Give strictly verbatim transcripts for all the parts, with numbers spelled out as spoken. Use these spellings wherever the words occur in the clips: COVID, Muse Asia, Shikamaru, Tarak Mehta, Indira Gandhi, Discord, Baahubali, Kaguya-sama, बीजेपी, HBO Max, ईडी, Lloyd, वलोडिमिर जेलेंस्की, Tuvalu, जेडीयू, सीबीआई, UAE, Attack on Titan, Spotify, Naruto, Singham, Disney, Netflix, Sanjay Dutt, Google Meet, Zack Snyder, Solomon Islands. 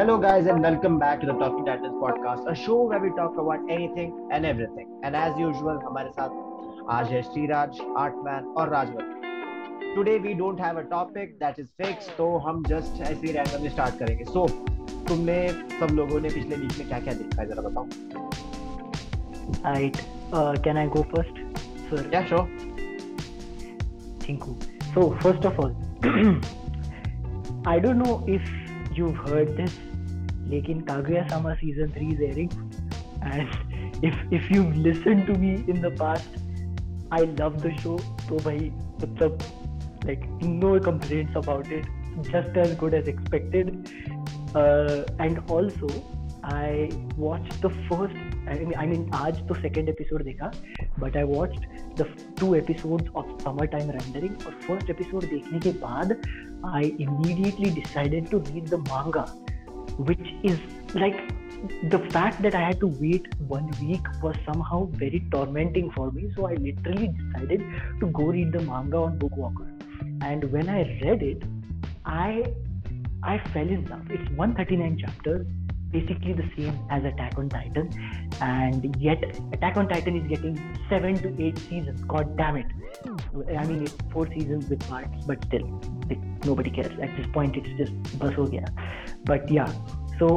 Hello guys and welcome back to the Talking Titans podcast, a show where we talk about anything and everything. And as usual, हमारे साथ आज है श्रीराज, आर्टमैन और Rajawat. Today we don't have a topic that is fixed, तो हम just ऐसे randomly start करेंगे. So तुमने सब लोगों ने पिछले वीक में क्या क्या देखा है जरा बताओ. Right, uh, can I go first? Sure. Yeah, sure. Thank you. So first of all, I don't know if you've heard this, lekin Kaguya-sama season three is airing, and if if you've listened to me in the past, I love the show. So bhai, matlab like no complaints about it, just as good as expected. Uh, and also, I watched the first. I mean, I mean, आज तो second episode देखा, but I watched the two episodes of Summertime Rendering. और first episode देखने के बाद I immediately decided to read the manga, which is like the fact that I had to wait one week was somehow very tormenting for me. So I literally decided to go read the manga on Bookwalker, and when I read it, I I fell in love. It's one thirty-nine chapters. Basically the same as Attack on Titan, and yet Attack on Titan is getting seven to eight seasons. God damn it! I mean, it's four seasons with parts, but still, like, nobody cares at this point. It's just bas ho gaya. But yeah, so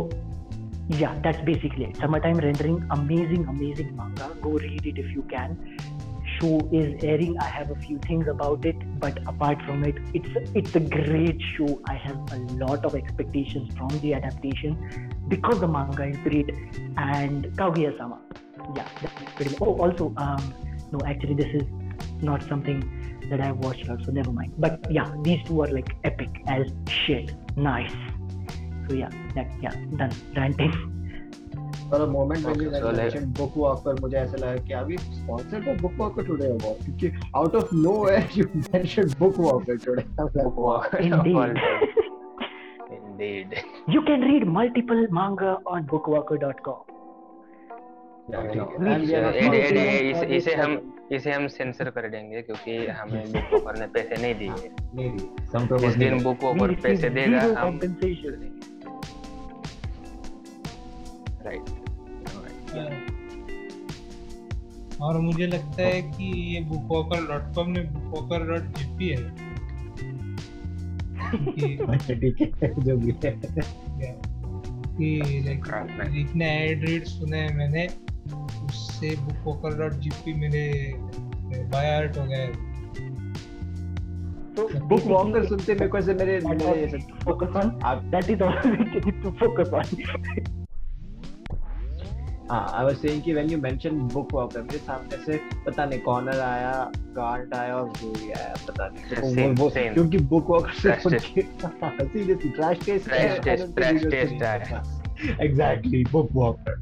yeah, that's basically it. Summertime Rendering, amazing, amazing manga. Go read it if you can. Show is airing. I have a few things about it, but apart from it, it's a, it's a great show. I have a lot of expectations from the adaptation because the manga is great. And Kaguya-sama, yeah, that's pretty much. Oh, also, um, no, actually, this is not something that I've watched out, so never mind. But yeah, these two are like epic as shit. Nice. So yeah, that yeah, done ranting. For a moment when you mentioned Bookwalker, मुझे ऐसा लगा कि अभी sponsored by Bookwalker today होगा, क्योंकि out of nowhere you mentioned Bookwalker today. Indeed. Indeed. You can read multiple manga on bookwalker dot com. इसे हम इसे हम सेंसर कर देंगे क्योंकि हमें Bookwalker ने पैसे नहीं दिए. जिस दिन Bookwalker पैसे देगा हम राइट. और मुझे लगता है कि ये bookwalker dot com ने bookwalker dot g p है. अच्छा ठीक है जो भी है कि इतने एड रीड सुने मैंने उससे bookwalker dot g p मेरे बाय आर्ट हो गए. तो bookwalker सुनते मेरे को ऐसे मेरे focus on that is all to focus on. हाँ, I was saying कि when you mentioned Bookwalker, मेरे सामने से पता नहीं कॉर्नर आया, गार्ड आया और जूरी आया, पता नहीं वो क्योंकि Bookwalker से seriously crash test crash test आया. Exactly, Bookwalker.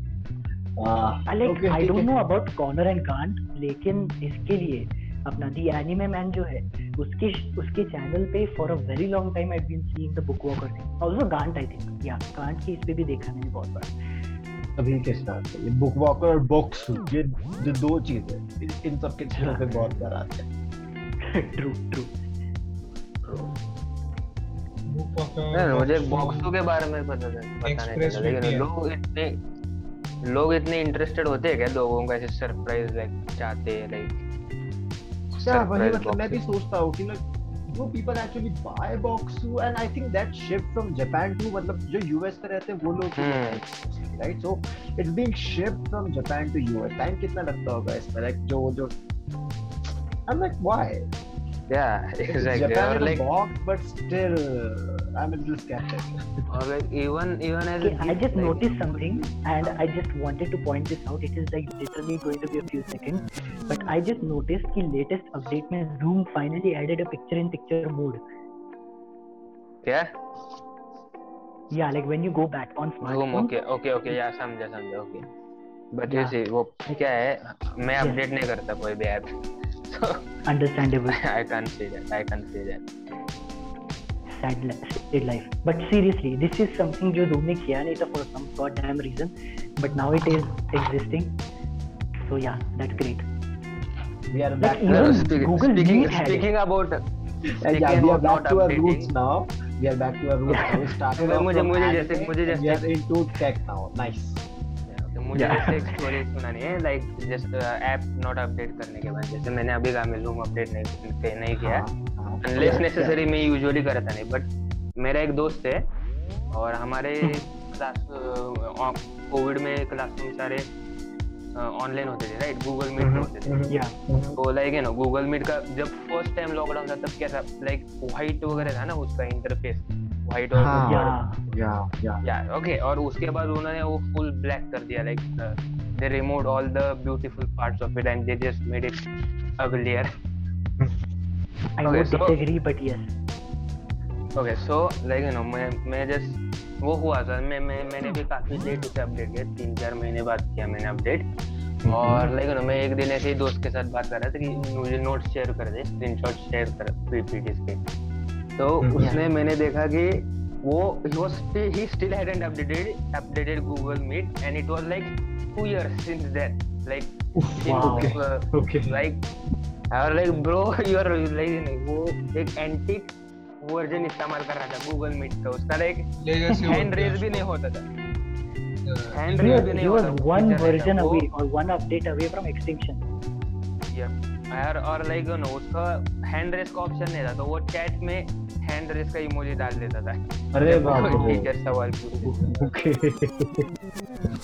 I like I don't know about corner and guard, लेकिन इसके लिए अपना दी एनिमे मैन जो है उसके उसके चैनल पे for a very long time I have been seeing the Bookwalker thing. Also guard I think या गार्ड की इस पे भी देखा मैंने बहुत बार. अभी के साथ ये Bookwalker और बोक्सू ये जो दो चीजें इन सब के चैनल पे बहुत बार आते हैं. True true. मुझे बोक्सू के बारे में पता था, पता नहीं था, लेकिन लोग इतने लोग इतने इंटरेस्टेड होते हैं क्या लोगों का ऐसे सरप्राइज लाइक चाहते हैं लाइक क्या वही. मतलब मैं भी सोचता हूँ कि ना जो people actually buy Bokksu, and I think that shipped from Japan to मतलब जो U S पे रहते हैं वो लोग, right? So it's being shipped from Japan to U S. Time कितना लगता होगा इसमें? Like जो जो I'm like why? Yeah, exactly. Japan is like, a box, but still I'm a little skeptical. Or like even even as okay, a, I just like, noticed something, and I just wanted to point this out. It is like literally going to be a few seconds. But I just noticed कि latest update में Zoom finally added a picture-in-picture mode. Yeah. Yeah, like when you go back on smartphone. Zoom, okay, okay, okay, yeah, समझा समझा, okay. But yeah. You see, वो क्या है? मैं update नहीं करता कोई भी app. So understandable. I can't say that. I can't say that. Sad life. But seriously, this is something जो Zoom ने किया नहीं था for some goddamn reason. But now it is existing. So yeah, that's great. We are back. Like, no, speaking, Google speaking, speaking about, speaking yeah, we are about back to updating. Our roots now. we are back to our roots. We started off from anime, we are into tech now. Nice. मुझे ऐसे stories सुनानी है like just app not update करने के बाद, जैसे मैंने अभी का मैं लूम अपडेट नहीं पे नहीं किया अनलेस नेसेसरी, मैं यूजुअली करता नहीं. बट मेरा एक दोस्त है और हमारे क्लास कोविड में क्लासरूम सारे ऑनलाइन होते थे राइट, गूगल मीट में होते थे. या तो लाइक है ना गूगल मीट का जब फर्स्ट टाइम लॉकडाउन था तब कैसा लाइक व्हाइट वगैरह था ना उसका इंटरफेस व्हाइट और या या ओके, और उसके बाद उन्होंने वो फुल ब्लैक कर दिया like they removed all the beautiful parts of it and they just made it uglier. I would agree but yes okay so like you know मैं मैं जस्ट वो हुआ था मैं मैं मैंने भी काफी लेट उसे अपडेट किया, तीन चार महीने बाद किया मैंने अपडेट. और लाइक मैं एक दिन ऐसे ही दोस्त के साथ बात कर रहा था कि मुझे नोट शेयर कर दे, स्क्रीनशॉट शेयर कर पीपीटीज के. तो उसने मैंने देखा कि वो ही still hadn't updated updated Google Meet and it was like two years since that like like और like bro you are like वो एक एंटीक वर्जन इस्तेमाल कर रहा था गूगल मीट का, उसका लाइक हैंड रेज भी नहीं होता था, हैंड रेज भी नहीं होता था, वन वर्जन अवे और one update away from extinction. यार और लाइक नो उसका हैंड रेज का ऑप्शन नहीं था तो वो चैट में हैंड रेज का इमोजी डाल देता था. अरे बाप रे टीचर सवाल पूछे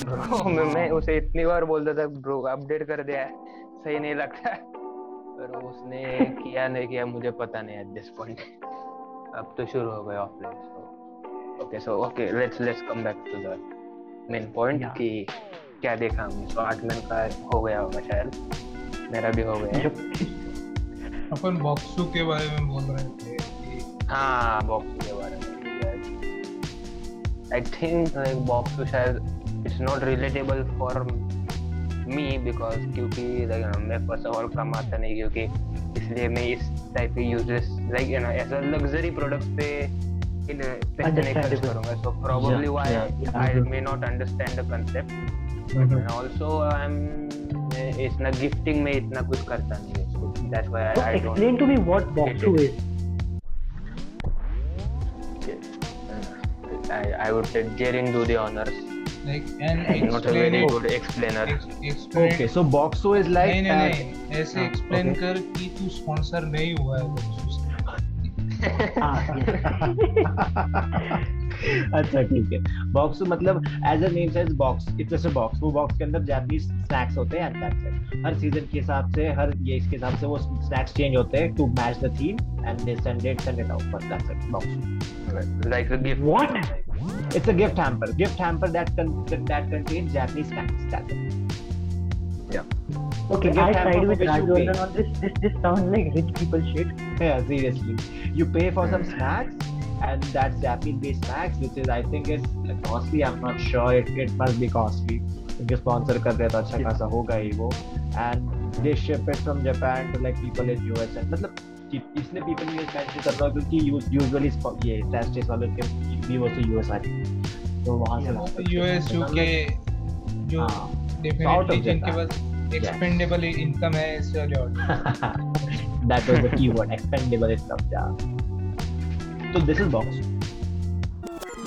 ओके मैं उसे इतनी बार बोलता था ब्रो अपडेट कर दिया सही नहीं लगता, पर उसने किया नहीं किया मुझे पता नहीं एट दिस पॉइंट. अब तो शुरू हो गए offline. Okay so okay let's let's come back to the main point कि क्या देखा हमने. सो आठ मिनट का हो गया होगा शायद, मेरा भी हो गया. अपन बॉक्सू के बारे में बोल रहे थे. हाँ बॉक्सू के बारे में आई थिंक लाइक बॉक्सू शायद it's not relatable for me because क्योंकि मैं फर्स्ट ऑफ ऑल कमाता नहीं, क्योंकि इसलिए मैं इस टाइप के uses like you know as a luxury product पे इन पैसे खर्च करूंगा. So probably why I may not understand the concept and also I am इतना गिफ्टिंग में इतना कुछ करता नहीं है. That's why I don't explain to me what बॉक्सू is. I I would say daring do the honours like an explainer. Okay so Bokksu is like नहीं नहीं नहीं ऐसे explain कर कि तू sponsor नहीं हुआ है Bokksu. अच्छा ठीक है. Bokksu मतलब as the name says box, it's just a box. वो box के अंदर Japanese snacks होते हैं, that's it. हर season के हिसाब से हर ये इसके हिसाब से वो snacks change होते हैं to match the theme and they send it send it out, but that's it. Bokksu like a gift. What? It's a gift hamper. Gift hamper that con- that contains Japanese snacks. That's it. Yeah. Okay. Gift I tried with Rajendran on this. This this sounds like rich people shit. Yeah, seriously. You pay for some snacks, and that's Japanese-based snacks, which is I think is costly. I'm not sure. It it must be costly. If you sponsor कर दे तो अच्छा खासा होगा ही वो. And they ship it from Japan to like people in U S and मतलब इसलिए people US translate करता है क्योंकि यूजुअली ये ट्रांसलेट वाले के भी वो तो यूएस आ रही है तो वहां से यूएस यूके जो डेफिनेटली जिनके पास एक्सपेंडेबल इनकम है इससे और that was the keyword expendable income. या तो दिस इज बॉक्स.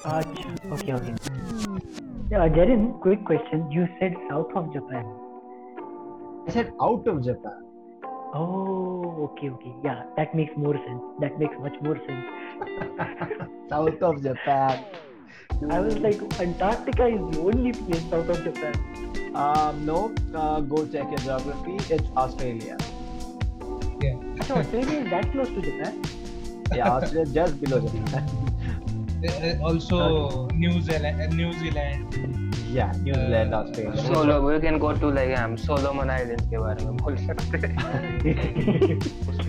अच्छा ओके ओके या Zareen quick question. You said south of Japan. I said out of Japan. Oh, okay, okay. Yeah, that makes more sense. That makes much more sense. South of Japan. I was like, Antarctica is the only place south of Japan. Um, no, uh, go check your geography. It's Australia. Yeah. So Australia is that close to Japan? Yeah, Australia just below Japan. Also, okay. New Zealand. New Zealand. Yeah, New Zealand, uh, Australia. Solo, we can go to like um, Solomon Islands के बारे में बोल सकते हैं.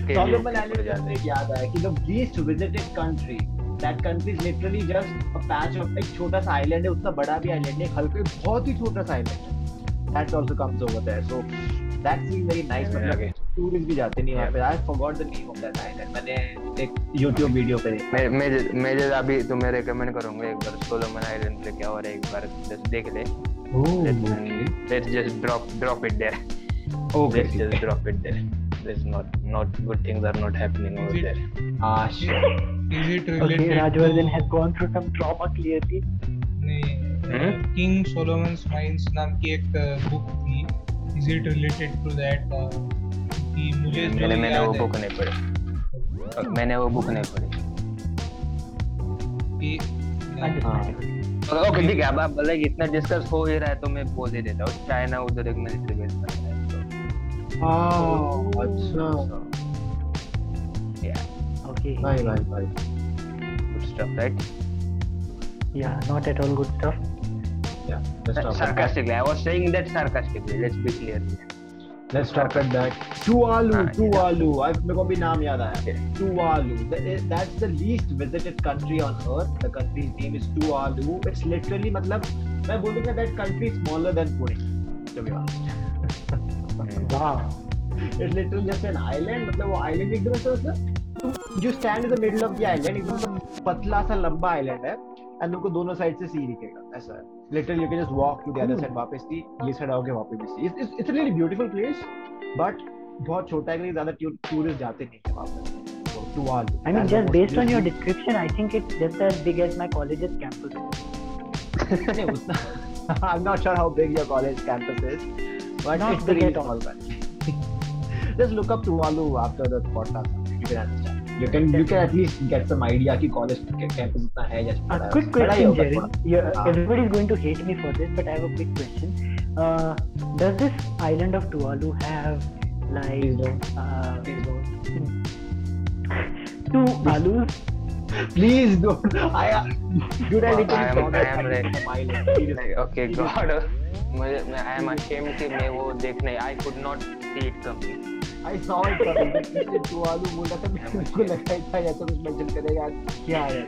Solomon Islands मुझे याद आया कि the least visited country. That country is literally just a patch of एक छोटा सा island है, उतना बड़ा भी island नहीं, हल्के बहुत ही छोटा सा island है. That also comes over there, so that seems very nice. मतलब tourists भी जाते नहीं वहाँ पे. I forgot the name of that island. मैंने एक YouTube video पे मैं मैं मैं जब अभी तुम्हें recommend करूँगा एक बार Solomon Island पे क्या और एक बार just देख ले. Let's just drop drop it there. Okay. Let's just drop it there. There's not not good things are not happening over there. Ah shit. Is it related okay, Rajwardhan to... has gone through some trauma clearly. नहीं, hmm? King Solomon's Mines नाम की एक book थी. Is it related to that? कि मुझे जो मैंने मैंने वो बुक नहीं पढ़ी. मैंने वो बुक नहीं पढ़ी. ओके ठीक है, अब आप बोले इतना डिस्कस हो ही रहा है तो मैं बोल ही देता हूँ. चाइना उधर एक मिलिट्री बेस बना है. अच्छा या Okay. Bye, bye, bye. Good stuff, right? Yeah, not at all good stuff. Yeah, let's talk sarcastically. I was saying that sarcastically. Let's be clear. Let's talk at that. Tuvalu, ah, Tuvalu. Yeah. I've मेरे को भी नाम याद आया. Yeah. Tuvalu. That, that's the least visited country on earth. The country's name is Tuvalu. It's literally मतलब मैं बोलूँगा that country is smaller than Pune. To be honest. Wow. It's literally just an island. मतलब वो island एक तरह से You stand in the middle of the island, एकदम पतला सा लंबा आइलैंड है एंड उनको दोनों साइड से सी दिखेगा ऐसा है. Literally you can just walk to the other side, वापस सी ये साइड आओगे वापस भी सी. It's it's a really beautiful place, but बहुत छोटा है क्योंकि ज़्यादा टूरिस्ट जाते नहीं हैं वापस. So Tuvalu. I mean just based on your description, I think it's just as big as my college's campus. नहीं उतना. I'm not sure how big your college campus is, but it's big at all. Just look up Tuvalu after the podcast. You can understand. You can you can at least get some idea कि college campus इतना है या छोटा है. A quick question, Jerry. Yeah, everybody is going to hate me for this, but I have a quick question. Uh, does this island of Tuvalu have like? Please don't. Uh, Please don't. Tuvalu's. Please don't. I dude, I literally saw that coming from my life. Okay, God. मुझे I am ashamed कि मैं वो देख नहीं. I could not see it coming. I saw it coming. Tuvalu बोल रहा था मेरे को लगा था या तो कुछ मेंशन करेगा क्या है.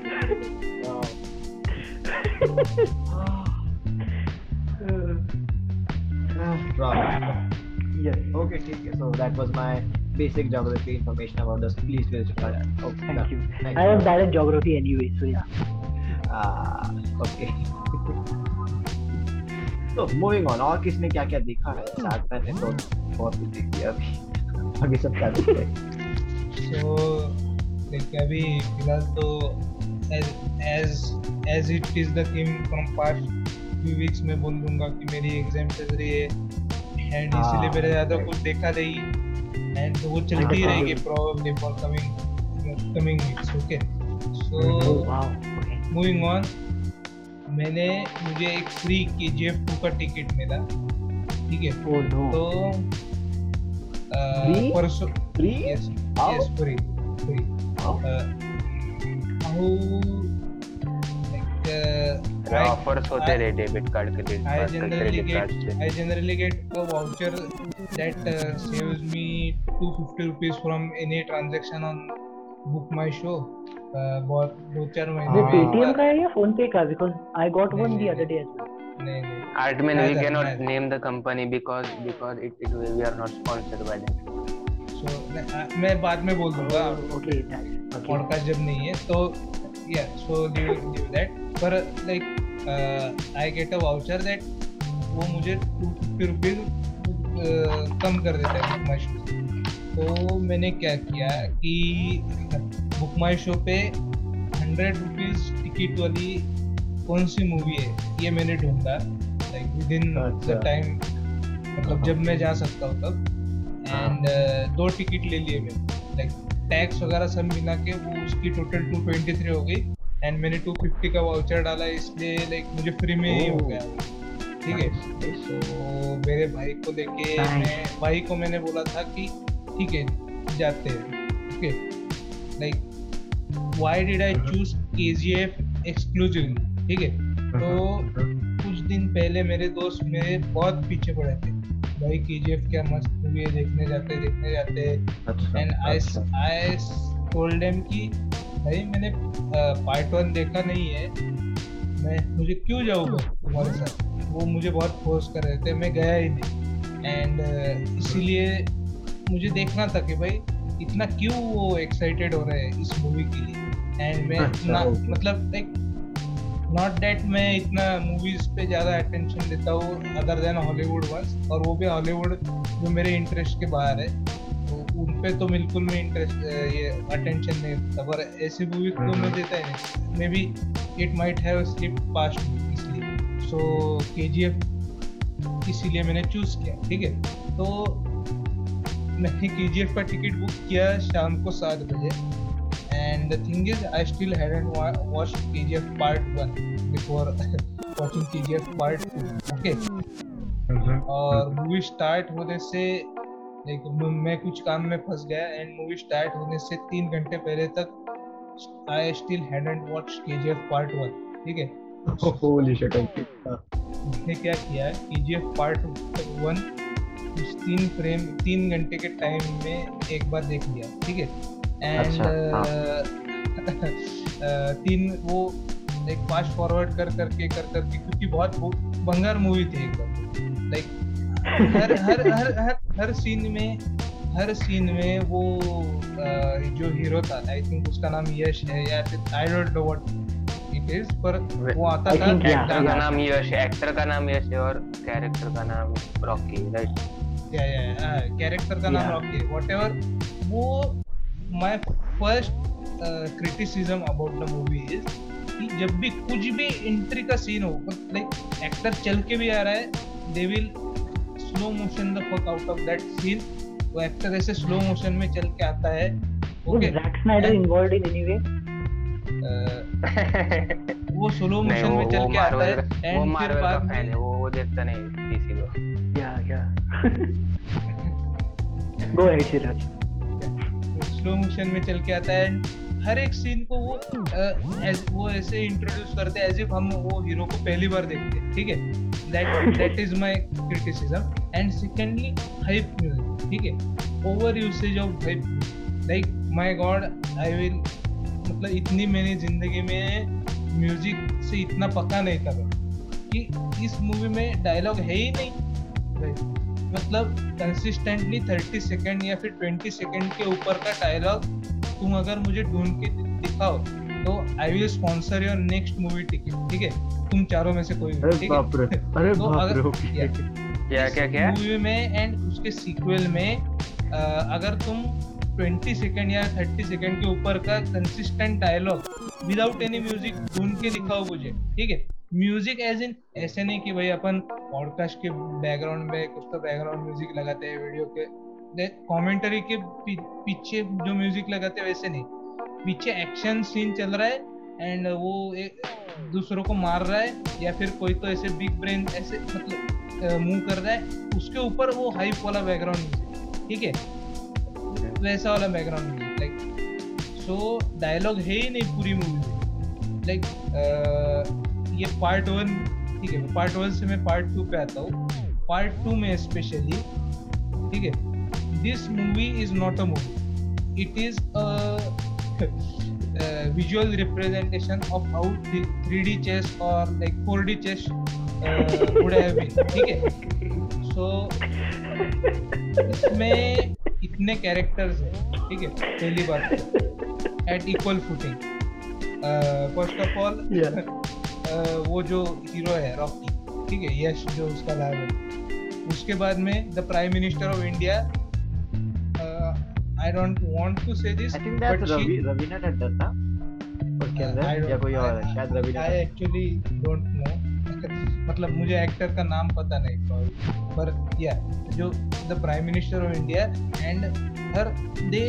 Yes. Okay, ठीक है. So that was my basic geography information about this. Please visit our channel. Okay. Thank you. Thank I you. am bad at geography anyway, so yeah. Ah, okay. So moving on. और किसने क्या क्या देखा है? साथ में मैंने तो बहुत कुछ देख लिया अभी. अभी सब क्या देखते हैं तो देखिए अभी फिलहाल तो as as it is the theme from past few weeks मैं बोल दूंगा कि मेरी एग्जाम चल रही है and इसलिए मेरा ज़्यादा कुछ देखा नहीं and वो चलती ही रहेगी probably for coming coming weeks. Okay, so moving on. मैंने मुझे एक free K G F two का टिकट मिला. ठीक है, तो परसों free yes yes free free how like offers होते रहे डेबिट कार्ड के दिन. I generally get I generally get a voucher that saves me two hundred fifty rupees from any transaction on Book My Show. बहुत दो चार महीने Paytm का है या फोन पे का, because I got one the other day as well. Artman, we cannot name the company because because it, it we are not sponsored by them. So मैं बाद में बोल दूँगा. Okay, podcast जब नहीं है तो yeah, so do do that. पर like uh, I get a voucher that वो मुझे two hundred fifty rupees uh, कम कर देता है बुक माई शो. तो मैंने क्या किया कि बुक माई शो पे हंड्रेड रुपीस टिकट वाली कौन सी मूवी है ये मैंने ढूंढा like with in the time, मतलब जब मैं जा सकता हूँ तब. एंड uh, दो टिकट ले लिए मैंने लाइक टैक्स वगैरह सब मिला के वो उसकी टोटल two twenty-three हो गई एंड मैंने two fifty का वाउचर डाला इसलिए लाइक मुझे फ्री में ही हो गया. ठीक है, तो मेरे भाई को लेके मैं भाई को मैंने बोला था कि ठीक है जाते हैं. Okay, like why did I choose K G F exclusively. ठीक है, तो कुछ दिन पहले मेरे दोस्त मेरे बहुत पीछे पड़े थे भाई K G F क्या मस्त मूवी है देखने जाते देखने जाते. And I I told them कि भाई मैंने पार्ट वन देखा नहीं है, मैं मुझे क्यों जाऊँगा तुम्हारे साथ. वो मुझे बहुत फोर्स कर रहे थे, मैं गया ही नहीं. एंड इसीलिए मुझे देखना था कि भाई इतना क्यों वो एक्साइटेड हो रहे हैं इस मूवी के लिए. एंड मैं इतना मतलब एक Not that मैं इतना मूवीज पे ज़्यादा अटेंशन देता हूँ अदर देन हॉलीवुड वंस, और वो भी हॉलीवुड जो मेरे इंटरेस्ट के बाहर है. उस पर तो बिल्कुल में इंटरेस्ट ये अटेंशन नहीं देता, पर ऐसी मूवी को मैं देता ही नहीं। Maybe it might have slip past इसलिए, सो केजीएफ इसीलिए मैंने चूज़ किया। ठीक है, तो मैंने केजीएफ का टिकट बुक किया शाम को सात बजे, and the thing is I still hadn't watched KGF part one before watching KGF part two. Okay, और मूवी स्टार्ट होने से लाइक मैं कुछ काम में फंस गया, एंड मूवी स्टार्ट होने से तीन घंटे पहले तक I still hadn't watched KGF part one. ठीक है, होली शिट, मैंने क्या किया, केजीएफ पार्ट वन उस तीन फ्रेम तीन घंटे के टाइम में एक बार देख लिया। ठीक है, एंड तीन वो लाइक फास्ट फॉरवर्ड कर करके कर करके क्योंकि बहुत बंगार मूवी थी एकदम, लाइक हर हर हर हर हर सीन में हर सीन में वो आ, जो हीरो था, आई थिंक उसका नाम यश है या फिर I don't know what it is, पर वो आता था, एक्टर का नाम यश है, एक्टर का नाम यश है और कैरेक्टर का नाम रॉकी, राइट? या या कैरेक्टर का नाम रॉकी, व्हाटएवर। वो my first criticism about the movie is कि जब भी कुछ भी एंट्री का सीन हो, लाइक एक्टर चल के भी आ रहा है, they will slow motion the fuck out of that scene. वो एक्टर ऐसे स्लो मोशन में चल के आता है। Okay, Zack Snyder involved in any way? वो स्लो मोशन में चल के आता है, एंड मार्वल का फैन है वो, वो देखता नहीं डीसी को। या या go ahead Siraj. Slow motion में चल के आता है, एंड हर एक सीन को वो वो ऐसे इंट्रोड्यूस करते हैं एज इफ हम वो हीरो को पहली बार देखते हैं। ठीक है, That that is my criticism, and secondly, hype music. ठीक है, over usage of hype music. Like my God, I will मतलब इतनी मैंने जिंदगी में म्यूजिक से इतना पक्का नहीं था कि इस मूवी में डायलॉग है ही नहीं, मतलब कंसिस्टेंटली तीस सेकंड या फिर बीस सेकंड के ऊपर का डायलॉग तुम अगर मुझे ढूंढ के दिखाओ तो I will sponsor your next movie ticket. ठीक है, तुम चारों में से कोई भी। अरे क्या क्या क्या मूवी में एंड उसके सीक्वल में आ, अगर तुम बीस सेकंड या तीस सेकंड के ऊपर का consistent dialogue without any music ढूंढ के दिखाओ मुझे। ठीक है, म्यूजिक एज इन ऐसे नहीं कि भाई अपन पॉडकास्ट के बैकग्राउंड में कुछ तो बैकग्राउंड म्यूजिक लगाते हैं, वीडियो के कॉमेंट्री के पीछे जो म्यूजिक लगाते हैं वैसे नहीं, पीछे एक्शन सीन चल रहा है एंड वो एक दूसरों को मार रहा है या फिर कोई तो ऐसे बिग ब्रेन ऐसे मतलब मूव कर रहा है, उसके ऊपर वो हाइप वाला बैकग्राउंड म्यूजिक। ठीक है, वैसा वाला background music, like so dialogue है ही नहीं पूरी मूवी में। लाइक ये पार्ट वन, ठीक है, पार्ट वन से मैं पार्ट टू पे आता हूँ। पार्ट टू में स्पेशली, ठीक है, this movie is not a movie, it is a Uh, visual representation of how three D chess or like four D chess uh, would have been. ठीक है, so इसमें इतने characters हैं, ठीक है, पहली बात at equal footing. uh, first of all yeah. uh, वो जो hero है रॉकी, ठीक है, यश जो उसका नाम है, उसके बाद में the prime minister of India, I don't want to say this, I think that Ravi Ravina Tata था उसके अंदर, या कोई और शायद Raveena. I actually don't know, मतलब मुझे एक्टर का नाम पता नहीं, पर या जो the Prime Minister of India and her, they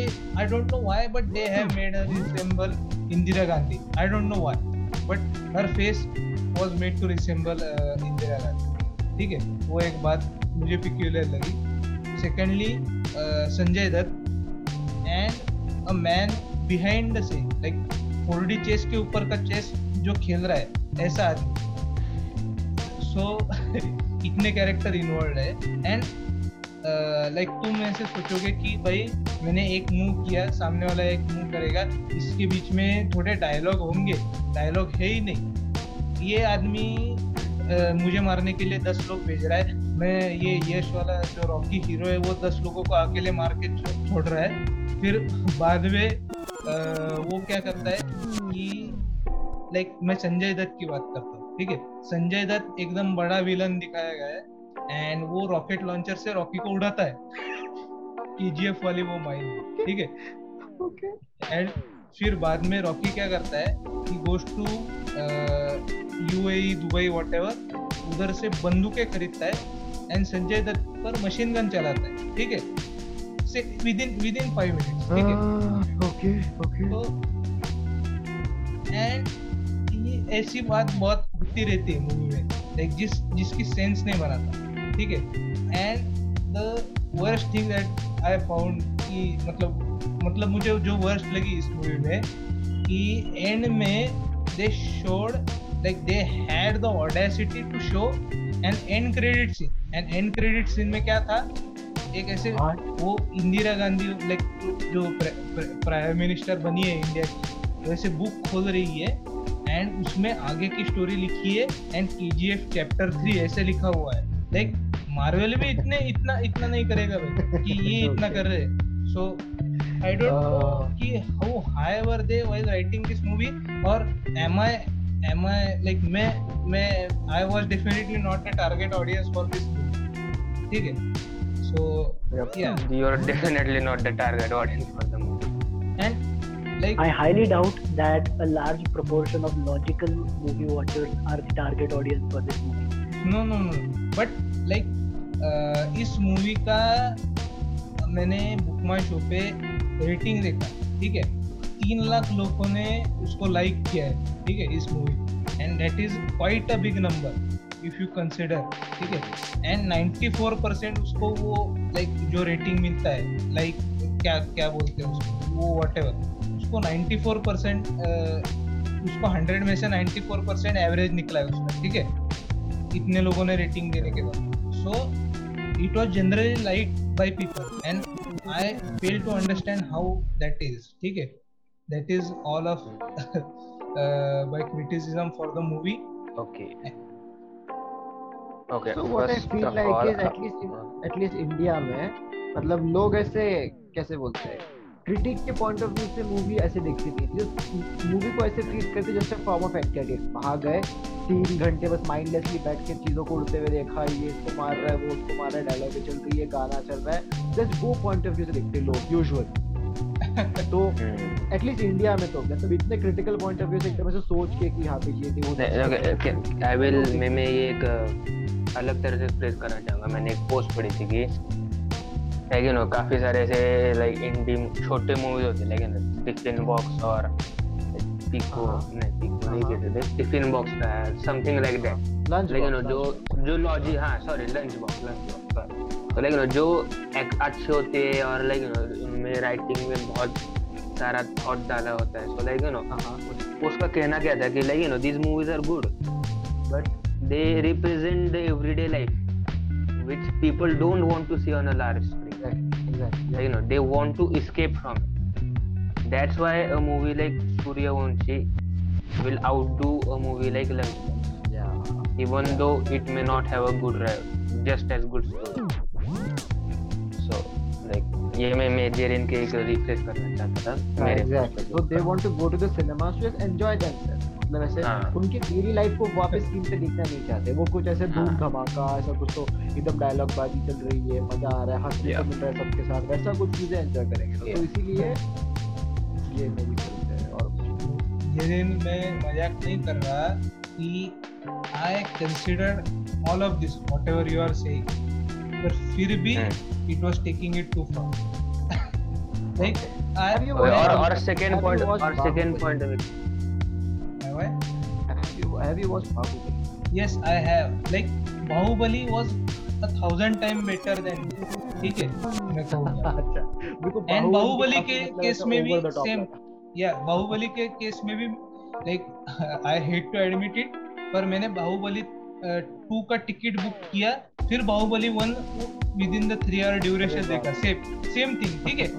I don't know why but they have made her resemble Indira Gandhi. I don't know why but her face was made to resemble uh, Indira Gandhi. ठीक है, वो एक बात मुझे peculiar लगी। Secondly, uh, Sanjay Dutt and a man behind the scene, like four D chess के ऊपर का chess जो खेल रहा है ऐसा आदमी। so इतने character involved है and uh, like तुम ऐसे सोचोगे कि भाई मैंने एक move किया, सामने वाला एक move करेगा, इसके बीच में थोड़े dialogue होंगे, dialogue है ही नहीं। ये आदमी uh, मुझे मारने के लिए दस लोग भेज रहा है, मैं ये यश वाला जो रॉकी हीरो है वो दस लोगों को अकेले मार के छोड़ रहा है। फिर बाद में आ, वो क्या करता है कि लाइक मैं संजय दत्त की बात करता हूँ, ठीक है, संजय दत्त एकदम बड़ा विलन दिखाया गया है एंड वो रॉकेट लॉन्चर से रॉकी को उड़ाता है केजीएफ वाली वो माइन, ठीक है। एंड फिर बाद में रॉकी क्या करता है कि goes to UAE, Dubai, whatever, उधर से बंदूकें खरीदता है एंड संजय दत्त पर मशीन गन चलाता है, ठीक है, विदिन विदिन फाइव मिनट्स, ठीक है। Okay okay. एंड ये ऐसी बात बहुत होती रहती है मूवी में, लाइक जिस जिसकी सेंस नहीं बनाता, ठीक है। And the worst thing that I found कि मतलब मतलब मुझे जो वर्स्ट लगी इस मूवी में कि एंड में they showed like they had the audacity to show end end credit scene. End end credit scene में क्या था, एक ऐसे वो इंदिरा गांधी लाइक जो प्राइम मिनिस्टर बनी है इंडिया की, वैसे बुक खोल रही है एंड उसमें आगे की स्टोरी लिखी है एंड केजीएफ चैप्टर थ्री ऐसे लिखा हुआ है। लाइक मार्वल भी इतने इतना इतना नहीं करेगा भाई कि ये इतना कर रहे हैं। सो आई डोंट नो कि how high were they while writing this movie और am I am I like मैं मैं I was definitely not a target audience for this movie, ठीक है। So yep. yeah, you are definitely not the target audience for the movie. And like I highly doubt that a large proportion of logical movie watchers are the target audience for this movie. No, no, no. But like uh, इस movie का मैंने book माई show पे rating देखा, ठीक है, तीन लाख लोगों ने उसको लाइक किया है, ठीक है, इस movie. And that is quite a big number If you consider, ठीक है। एंड ninety-four percent उसको वो लाइक like, जो रेटिंग मिलता है लाइक like, क्या क्या बोलते हैं उसको वो व्हाटएवर, उसको ninety-four percent uh, उसको hundred में से ninety-four percent एवरेज निकला है उसमें, ठीक है, इतने लोगों ने रेटिंग देने के बाद। So it was generally like by people and I fail to understand how that is, ठीक है। That is all of by criticism for the movie. Okay Okay, so what I feel like all, is at least in, at least India में मतलब लोग ऐसे कैसे बोलते हैं, critic के पॉइंट ऑफ व्यू से मूवी ऐसे देखती थी, जस्ट मूवी को ऐसे ट्रीट करते just a form of entertainment. वहाँ गए तीन घंटे बस माइंडलेसली बैठ के चीज़ों को उड़ते हुए देखा, ये इसको मार रहा है, वो उसको मार रहा है, डायलॉग चल रही है, गाना चल रहा है, जस्ट वो पॉइंट ऑफ व्यू से देखते लोग यूजुअली। तो एटलीस्ट इंडिया में तो मतलब इतने क्रिटिकल पॉइंट ऑफ व्यू से एकदम ऐसे सोच के कि हाँ पे ये देखो। आई विल मैं मैं ये एक अलग तरह से एक्सप्रेस करना चाहूँगा। मैंने एक पोस्ट पढ़ी थी कि लाइक यू नो काफ़ी सारे ऐसे लाइक इंडी छोटे मूवीज होते हैं, लेकिन टिफिन बॉक्स और पिको नहीं पिको नहीं कहते थे, tiffin box something like that, लेकिन जो जो लॉजी हाँ sorry lunch box lunch box तो लेकिन जो अच्छे होते हैं और लाइक यू नो उनमें राइटिंग में बहुत सारा थॉट डाला होता है। सो लाइक यू नो उसका कहना क्या था कि like you know these movies are good but they represent the everyday life which people don't want to see on a large screen, right? Exactly, yeah. You know they want to escape from it. That's why a movie like Suryavanshi will outdo a movie like Lunchbox, yeah, even yeah. though it may not have a good rival, just as good story. So like ये मैं major इनके एक refresh करना चाहता था मेरे हिसाब से। So they want to go to the cinema to enjoy themselves. मतलब ऐसे हाँ। उनकी डेली लाइफ को वापस स्क्रीन पे देखना नहीं चाहते वो, कुछ ऐसे धूम हाँ। धमाका ऐसा कुछ तो एकदम डायलॉग बाजी चल रही है, मजा आ रहा है, हंसी मिल रहा है सबके साथ, वैसा कुछ चीजें एंजॉय करेंगे। तो इसीलिए ये मूवी चलता है। और ये मैं मजाक नहीं कर रहा कि I considered all of this whatever you are saying, पर फिर भी it was taking it too far. Like are you और और सेकंड पॉइंट और second point Have you, have you watched Baahubali? Yes, I have. Like Baahubali was a thousand times better than this. ठीक है, मैं कहूँगा। And Baahubali के case में भी same, yeah, Baahubali के केस में भी like I hate to admit it, पर मैंने Baahubali two का टिकट बुक किया, फिर Baahubali one within the three hour duration देखा, same same thing, ठीक है?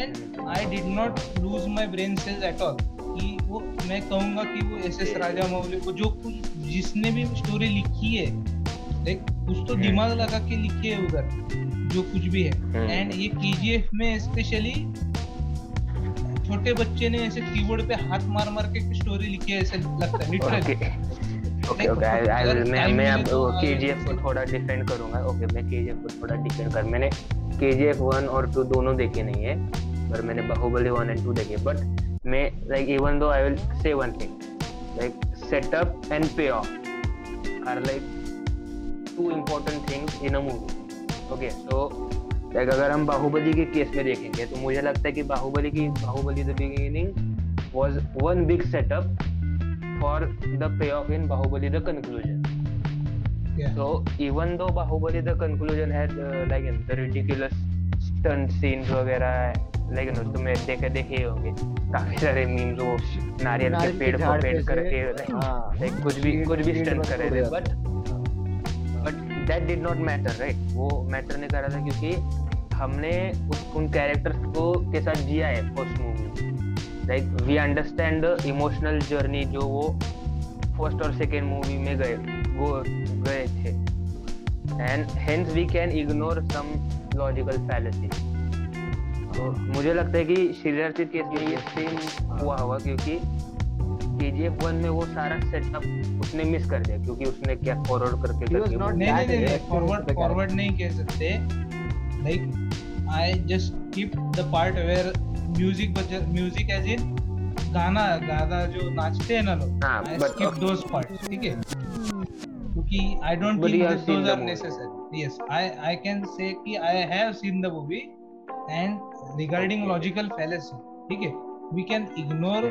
And I did not lose my brain cells at all. कि वो मैं कहूँगा कि वो एस एस राजा मौली को जो कुछ जिसने भी स्टोरी लिखी है लाइक कुछ तो दिमाग लगा के लिखी है उधर जो कुछ भी है। एंड ये केजीएफ में स्पेशली छोटे बच्चे ने ऐसे कीबोर्ड पे हाथ मार मार के स्टोरी लिखी है ऐसे लगता है literally. Okay okay I will मैं मैं अब केजीएफ को थोड़ा डिफेंड करूंगा। ओके मैं केजीएफ को थोड़ा डिफेंड कर मैंने केजीएफ वन और टू दोनों देखे नहीं है, पर मैंने बाहुबली वन एंड टू देखे। बट मैं like even though I will say one thing like setup and पे of are like two important things in a movie. Okay so like अगर हम बाहुबली के केस में देखेंगे तो मुझे लगता है कि बाहुबली की Baahubali the beginning was one big setup for the payoff in Bahubali the conclusion. Yeah. So even though Bahubali the conclusion had uh, like you know, the ridiculous stunt scenes वगैरह like you know तुम्हें देखे देखे होंगे काफी सारे memes वो नारियल के पेड़ को पेंट करके like कुछ भी कुछ भी stunt कर रहे थे but but that did not matter right, वो matter नहीं कर रहा था क्योंकि हमने उस उन characters को के साथ जिया है post movie. Like we understand the emotional journey जो वो first और second movie में गए वो गए थे and hence we can ignore some logical fallacy. तो मुझे लगता है कि श्रीरार्थित केस में ये सेम हुआ हुआ क्योंकि K G F वन में वो सारा सेटअप उसने मिस कर दिया क्योंकि उसने क्या फॉरवर्ड करके करके नहीं फॉरवर्ड फॉरवर्ड नहीं कह सकते। Like I just keep the part where music बज म्यूजिक एज इन गाना गाना जो नाचते हैं ना लोग आई स्किप दोस पार्ट्स ठीक है क्योंकि I don't think those are necessary. Yes I I can say कि I have seen the movie and regarding logical fallacy ठीक है we can ignore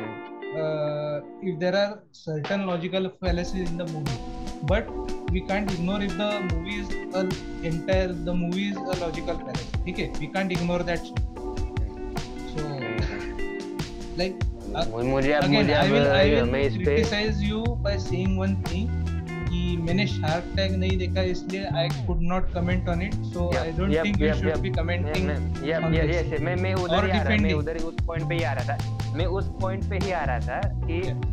if there are certain logical fallacies in the movie but we can't ignore if the movie is a entire the movie is a logical fallacy ठीक है we can't ignore that. Like again, मुझे again I will I will criticize you by saying one thing कि मैंने Shark Tank नहीं देखा इसलिए I could not comment on it so yeah, I don't yeah, think yeah, you should yeah, be commenting yeah, yeah, on yeah, this yeah, मैं मैं उधर ही आ रहा मैं उधर उस point पे ही आ रहा था मैं उस point पे ही आ रहा था कि yeah.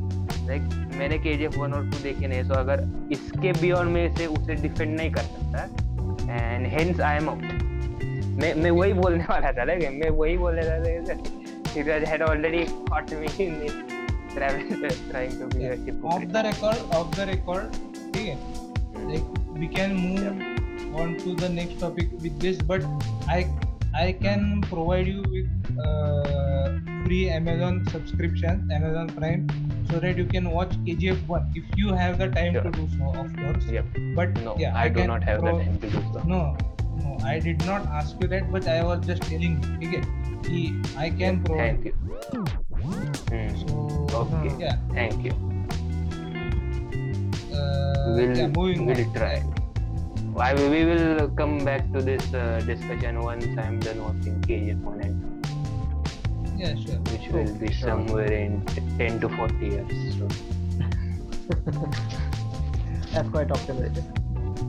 like मैंने K G F वन और टू देखे नहीं so अगर इसके beyond में से उसे defend नहीं कर सकता and hence I am out। मैं मैं वही बोलने वाला था लेकिन मैं वही बोलने वाला था you guys had already caught me in this travel trying to be yeah. a hypocrite. Off the record, off the record, okay? Like we can move yeah. on to the next topic with this, but I I can provide you with uh, free Amazon subscription, Amazon Prime, so that you can watch K G F one if you have the time sure. to do so, of course. Yep. But no, yeah, I, I do not have pro- the time to do so. No, no, I did not ask you that, but I was just telling you, okay? I can provide. Thank you. So, okay. Yeah. Thank you. Uh, we'll, yeah, we'll try. Why we will come back to this uh, discussion once I'm done watching K G F one and two. Yeah, sure. Which okay, will be sure. somewhere in ten to forty years. So. That's quite optimistic.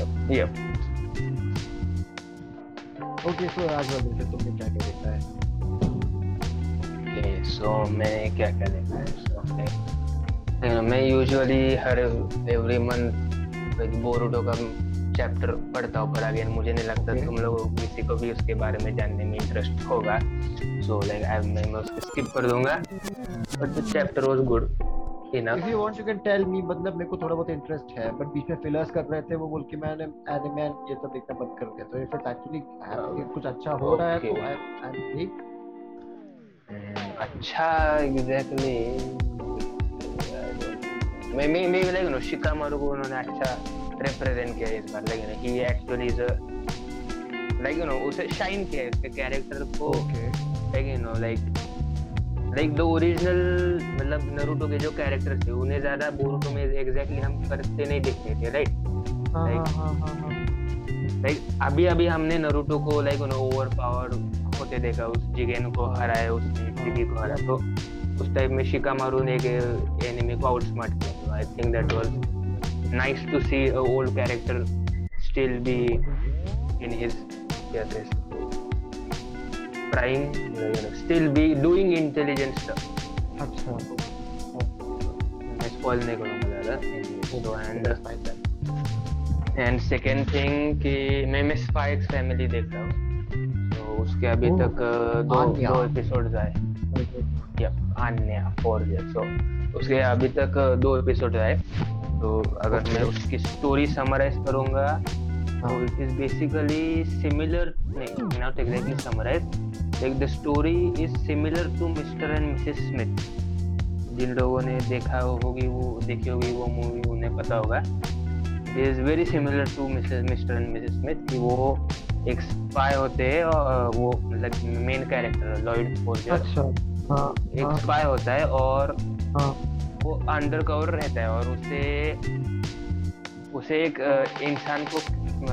Yep. yep. Okay, so आज वाले तो तुमने क्या क्या देखा है? Okay, so मैंने क्या क्या देखा है? So like, you know, मैं usually हर every month like बोरुटो का chapter पढ़ता हूँ पर अगेन मुझे नहीं लगता okay. तुम लोगों किसी को भी उसके बारे में जानने में interest होगा, so like I मैं उसको skip कर दूँगा, but the chapter was good enough. If you want, you can tell me. मतलब मेरे को थोड़ा बहुत interest है, but बीच में fillers कर रहे थे वो बोल के मैंने anime ये सब देखना बंद कर दिया, तो if it actually कुछ अच्छा हो रहा है तो I'm ठीक अच्छा exactly मैं मैं मैं like नो शिकामारू को उन्होंने अच्छा represent किया इस बार like he actually is a like you know उसे shine किया उसके character को like you know like like the original मतलब Naruto के जो characters थे उन्हें ज़्यादा Boruto में exactly हम करते नहीं देखते थे right like हाँ हाँ हाँ like अभी अभी हमने Naruto को like उन्हें overpowered होते देखा उस Jigen को हराया उसने Shiki को हराया तो उस टाइम में Shikamaru ने के enemy को outsmart किया तो I think that was nice to see a old character still be in his क्या कहते prime still be doing intelligent stuff अच्छा मैं spoil नहीं करूँगा ज़्यादा तो and and second thing कि मैं मैं Spike's Family देखता हूँ तो उसके अभी तक दो दो episodes आए या Anya Forger so उसके अभी तक दो episodes आए तो अगर okay. मैं उसकी स्टोरी समराइज करूंगा तो इट इज बेसिकली सिमिलर, नहीं not exactly summarise, like the story is similar to Mr and Mrs Smith. जिन लोगों ने देखा होगी वो देखी होगी वो मूवी उन्हें पता होगा, it is very similar to Mrs Mr and Mrs Smith कि वो एक स्पाई होते हैं और वो मतलब मेन कैरेक्टर लॉयड फोर्जर एक स्पाई होता है और वो अंडर कवर रहता है और उसे उसे एक इंसान को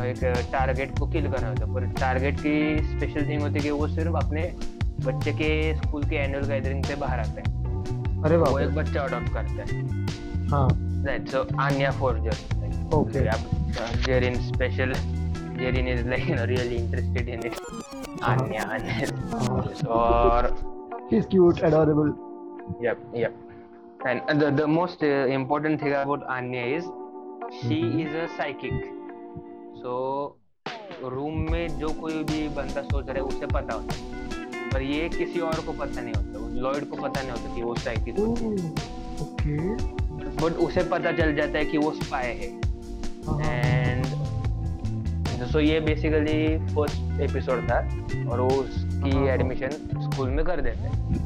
एक टारगेट को किल करना होता है। पर टारगेट की स्पेशल थिंग होती है कि वो सिर्फ अपने बच्चे के स्कूल के एनुअल गैदरिंग से बाहर आता है। अरे वो एक बच्चा अडॉप्ट करता है। हाँ right, so Anya Forger. Okay, आप Jerin special, Jerin is like really interested in it Anya. और she's cute, adorable. Yep, yep. And the, the most uh, important thing about Anya is she mm-hmm. is a psychic. So room में जो कोई भी बंदा सोच रहा है उसे पता होता है, पर ये किसी और को पता नहीं होता। लॉयड को पता नहीं होता कि वो साइकिक होती है। ओके, बट उसे पता चल जाता है कि वो स्पाई है। एंड सो ये बेसिकली फर्स्ट एपिसोड था और वो उसकी एडमिशन स्कूल में कर देते हैं।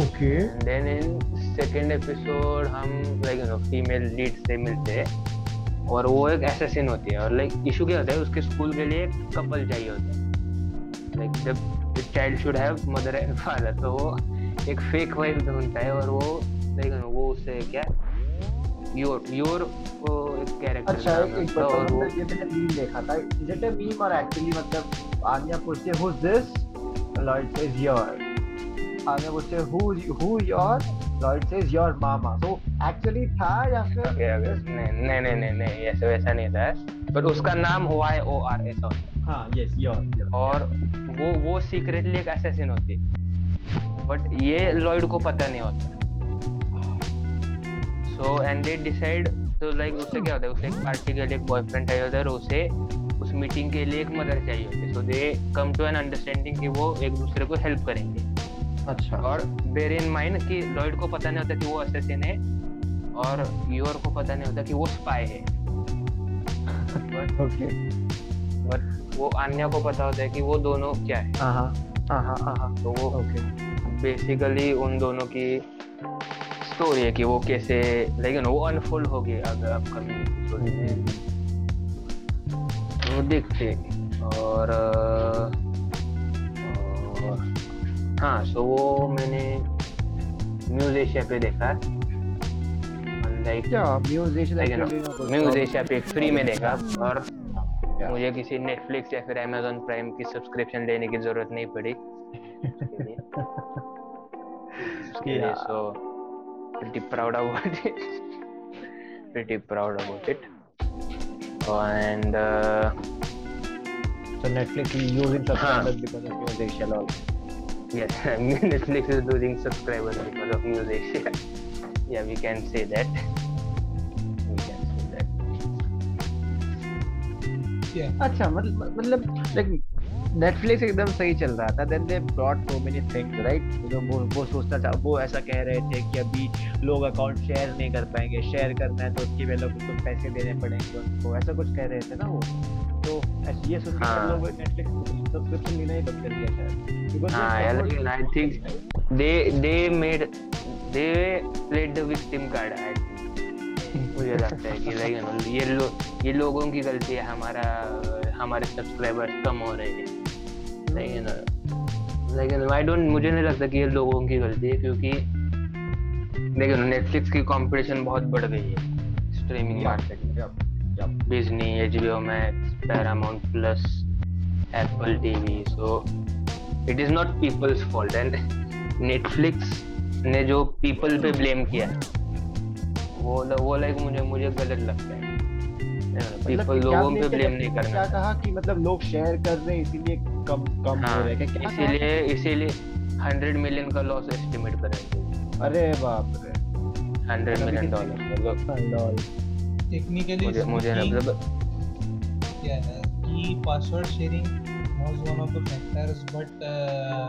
Okay, then in second episode हम लाइक नो फीमेल लीड से मिलते हैं और वो एक असैसिन होती है। और लाइक इशू क्या होता है, उसके स्कूल के लिए कपल चाहिए होता है, like the child should have mother and father. तो वो एक फेक वाइफ ढूंढता है और वो लाइक नो वो उससे क्या योर योर वो एक कैरेक्टर। अच्छा, एक और वो ये मैंने लीड देखा था, इज इट अ मीम और एक्चुअली मतलब आन्या पूछती है who is this, Lloyd says your. Anya पूछती है who who your, Lloyd says your mama. So actually था या फिर okay, okay. नहीं नहीं नहीं नहीं नहीं ऐसा वैसा नहीं था, पर उसका नाम Y O R S होता है। हाँ yes your, your और वो वो secretly एक assassin होती है, but ये Lloyd को पता नहीं होता। So and they decide तो like उससे क्या होता है, उसे एक पार्टी के लिए एक बॉयफ्रेंड चाहिए होता है और उसे उस मीटिंग के लिए एक मदर चाहिए होती है। So they come to an understanding कि वो एक दूसरे को हेल्प करेंगे। अच्छा, और बेयर इन माइंड कि लॉयड को पता नहीं होता कि वो असैसिन है और योर को पता नहीं होता कि वो स्पाई है, बट ओके बट वो आन्या को पता होता है कि वो दोनों क्या है। आहा, आहा, आहा, तो वो ओके बेसिकली उन दोनों की स्टोरी है कि वो कैसे लेकिन वो अनफोल्ड होगी अगर आप कभी स्टोरी में वो देखते। और हाँ, सो वो मैंने म्यूज एशिया पे देखा, लाइक म्यूज एशिया पे फ्री में देखा और मुझे किसी नेटफ्लिक्स या फिर अमेजोन प्राइम की सब्सक्रिप्शन लेने की जरूरत नहीं पड़ी। So pretty proud about it, pretty proud about it. And so Netflix using subscribers because of Muse Asia also. Yes, Netflix is losing subscribers because of Muse Asia. Yeah, we can say that. We can say that. Yeah. अच्छा मतलब मतलब like Netflix एकदम सही चल रहा था, then they brought so many things right, तो वो वो सोचता था, वो ऐसा कह रहे थे कि अभी लोग अकाउंट शेयर नहीं कर पाएंगे, शेयर करना है तो उसके लिए लोगों को पैसे देने पड़ेंगे उनको, ऐसा कुछ कह रहे थे ना वो। तो ऐसे ये सोच कर लोग Netflix सब्सक्रिप्शन लेना ही बंद कर दिया शायद। Yeah, I think they they made they played the victim card. I think मुझे लगता है कि like you know ये लोग ये लोगों की गलती है, हमारा हमारे सब्सक्राइबर्स कम हो रहे हैं, like you know like you know I don't मुझे नहीं लगता कि ये लोगों की गलती है क्योंकि like you know Netflix की कंपटीशन बहुत बढ़ गई है स्ट्रीमिंग मार्केट में, Disney, H B O Max, Paramount Plus, Apple T V, so it is not people's fault and Netflix ने जो people पे blame किया वो वो like मुझे मुझे गलत लगता है। people लोगों पे blame नहीं करना। क्या कहा कि मतलब लोग share कर रहे हैं इसीलिए कम कम हो रहा है क्या? इसीलिए इसीलिए one hundred million का loss estimate कर रहे हैं। अरे बाप रे, one hundred million डॉलर। टेक्निकली मुझे मतलब क्या है कि password sharing was one of the factors, but uh,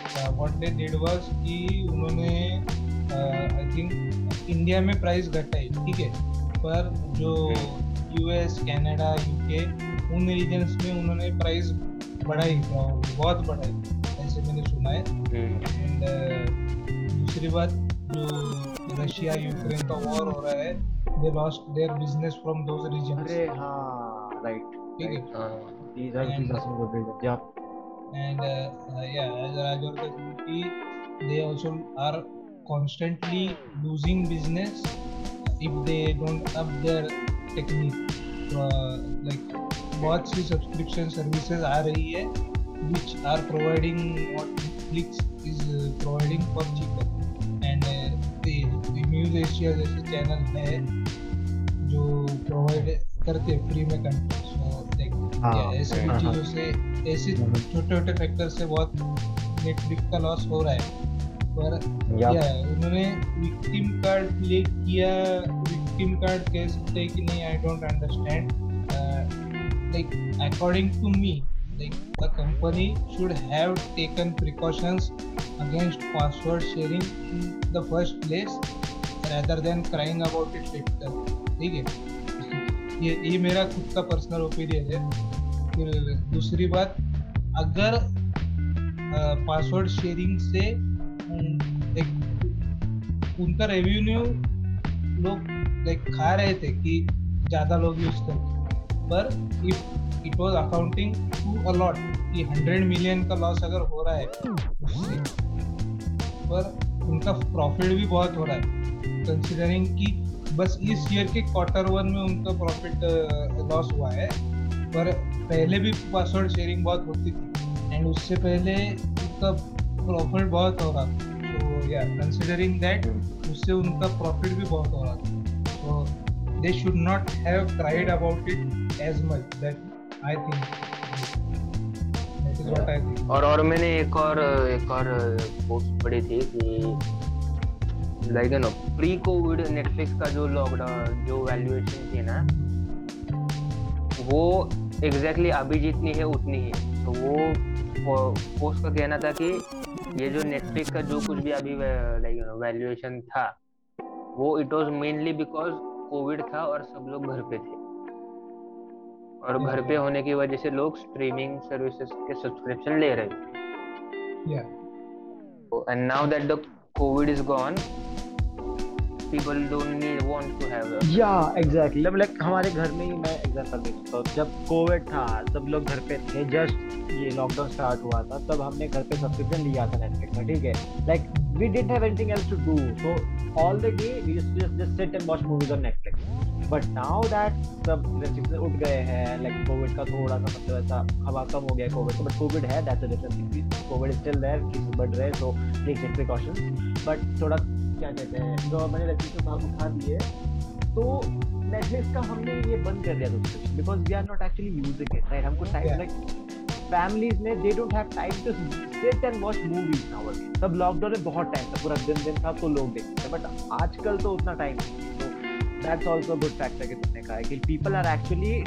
uh, what they did was कि उन्होंने uh, I think इंडिया में प्राइस घटाई, ठीक है, पर जो यूएस कनाडा यूके उन रीजन्स में उन्होंने प्राइस बढ़ाई, बहुत बढ़ाई ऐसे मैंने सुना है। एंड दूसरी बात जो रशिया यूक्रेन का वॉर हो रहा है, they lost their business from those regions. अरे हां राइट, ठीक है दीज आर द पर्सन को भेज दिया। एंड या एज राजौर का कि they also are constantly losing business if they don't up their technique. uh, like बहुत सी subscription services आ रही है which are providing what Netflix is providing for cheaper, and uh, the, the Muse Asia जैसे channel है जो provide करते हैं free में content. so like ऐसे चीज़ों से, ऐसे छोटे-छोटे factor से बहुत Netflix का loss हो रहा है। पर या उन्होंने विक्टिम कार्ड प्ले किया, विक्टिम कार्ड कह सकते हैं कि नहीं। I don't understand, like according to me like the company should have taken precautions against password sharing in the first place rather than crying about it later. ठीक है, ये ये मेरा खुद का पर्सनल ओपिनियन है। फिर दूसरी बात, अगर पासवर्ड शेयरिंग से एक उनका रेवेन्यू लोग लाइक खा रहे थे कि ज़्यादा लोग यूज़ करते, पर if it was accounting to a lot कि हंड्रेड मिलियन का लॉस अगर हो रहा है उससे, पर उनका प्रॉफिट भी बहुत हो रहा है कंसिडरिंग कि बस इस ईयर के क्वार्टर वन में उनका प्रॉफिट लॉस हुआ है। पर पहले भी पासवर्ड शेयरिंग बहुत होती थी एंड उससे पहले उनका प्रॉफिट बहुत हो रहा था। सो या कंसिडरिंग दैट उससे उनका प्रॉफिट भी बहुत हो रहा था। So they should not have cried about it as much, that I think that is what I think. और और मैंने एक और एक और पोस्ट पढ़ी थी कि लाइक ना प्री कोविड नेटफ्लिक्स का जो लॉकडाउन जो वैल्यूएशन थी ना वो एग्जैक्टली अभी जितनी है उतनी है। तो वो पोस्ट का कहना था कि ये जो नेटफ्लिक्स का जो कुछ भी अभी लाइक वैल्यूएशन था वो it was mainly because Covid था और सब लोग घर पे थे, और घर पे होने की वजह से लोग स्ट्रीमिंग सर्विसेज के सब्सक्रिप्शन ले रहे थे। And now that the Covid is gone, people don't need want to have. या एग्जैक्टली, लाइक हमारे घर में ही मैं एग्जांपल देता हूं। जब कोविड था सब लोग घर पे थे, जस्ट ये लॉकडाउन स्टार्ट हुआ था तब हमने घर पे सब्सक्रिप्शन लिया था नेटफ्लिक्स का। ठीक है, like we didn't have anything else to do, so all the day we just just sit and watch movies on Netflix. But now that सब रेस्ट्रिक्शन उठ गए हैं, लाइक कोविड का थोड़ा सा मतलब ऐसा हवा कम हो गया कोविड, बट कोविड है, that's a different thing. Covid is still there, cases बढ़ रहे हैं, so take your precautions. But थोड़ा क्या कहते हैं गवर्नमेंट रेस्ट्रिक्शन उठा दिए, तो नेटफ्लिक्स का हमने ये बंद कर दिया subscription because we are not actually using it, right. हमको टाइम, लाइक फैमिलीज में they don't have time to sit and watch movies nowadays. तब लॉकडाउन में बहुत टाइम था, पूरा दिन दिन था तो लोग देखते थे, बट आजकल तो उतना टाइम नहीं। तो दैट्स ऑल्सो गुड फैक्टर कि तुमने कहा है कि people are actually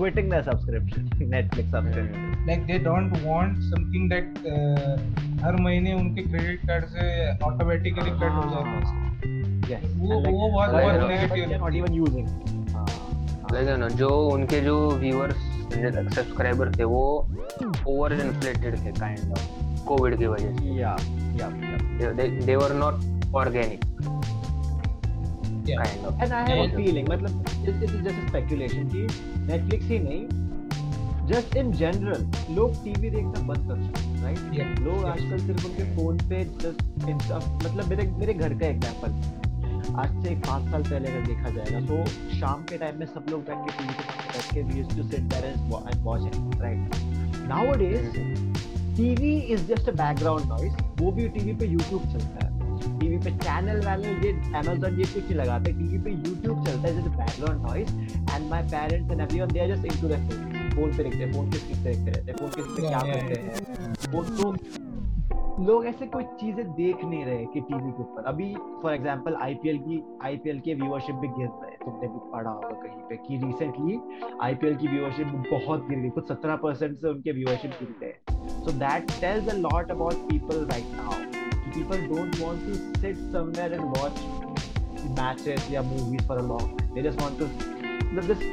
quitting their subscription Netflix subscription, like they don't want something that uh, हर महीने उनके क्रेडिट कार्ड से ऑटोमेटिकली कट हो जाता है। yes, वो वो बहुत बहुत negative, not even using। like ना जो उनके जो व्यूअर्स सब्सक्राइबर थे वो ओवर इन्फ्लेटेड थे काइंड ऑफ कोविड की वजह से। या या they were not organic। Yeah. Kind of. And I have yeah. a feeling, मतलब this is just a speculation कि Netflix ही नहीं, just in general लोग टीवी देखना बंद कर चुके हैं, right? Yeah. लोग yeah. आजकल सिर्फ उनके फोन पे just इंस्टा, मतलब मेरे मेरे घर का एग्जाम्पल आज से पाँच साल पहले अगर देखा जाएगा तो शाम के टाइम में सब लोग बैठ के टीवी पे बैठ के we used to sit there and watch it, right? Nowadays TV is just a background noise, वो भी टीवी पे YouTube चलता है। टीवी पे चैनल वाले ये Amazon ये कुछ नहीं लगाते, टीवी पे YouTube चलता है जैसे background noise. And my parents and everyone they are just into that, phone पे देखते हैं, फोन के स्क्रीन पे देखते रहते हैं, फोन के स्क्रीन पे क्या करते हैं वो। तो लोग ऐसे कोई चीजें देख नहीं रहे कि टीवी के ऊपर। अभी फॉर एग्जांपल आईपीएल की आईपीएल के व्यूअरशिप भी गिर रहे, तुमने भी पढ़ा होगा कहीं पे कि रिसेंटली आईपीएल की व्यूअरशिप बहुत गिर गई, कुछ सत्रह परसेंट से उनके व्यूअरशिप गिर गए। So that tells a lot about people right now. People don't want to sit somewhere and watch matches या movies for a long, they just want to मतलब जस्ट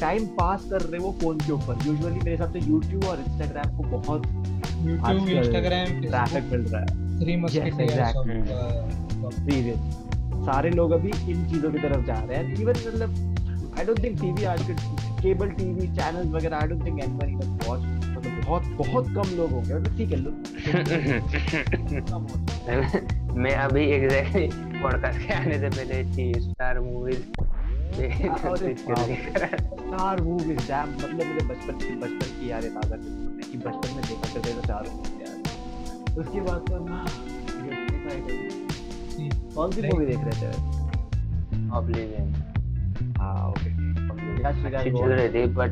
टाइम पास कर रहे हो phone के ऊपर. Usually मेरे हिसाब से YouTube और Instagram को बहुत YouTube Instagram ट्रैफिक मिल रहा है. थ्री मस्केटियर्स सारे लोग अभी इन चीजों की तरफ जा रहे हैं. इवन मतलब आई डोंट थिंक टीवी आज के केबल टीवी चैनल वगैरह I don't think anyone is watch, मतलब बहुत बहुत कम लोग होंगे. मतलब ठीक है लोग मैं अभी एग्जैक्टली पॉडकास्ट के आने से पहले थी Star Movies Star Movies damn मतलब मुझे बचपन की बचपन की यादें ताजा करती कि बचपन में देखा करते थे स्टार मूवीज. उसके बाद तो ना कौन सी मूवी देख रहे थे? ऑब्लिवियन. हां ओके चल रहे थे बट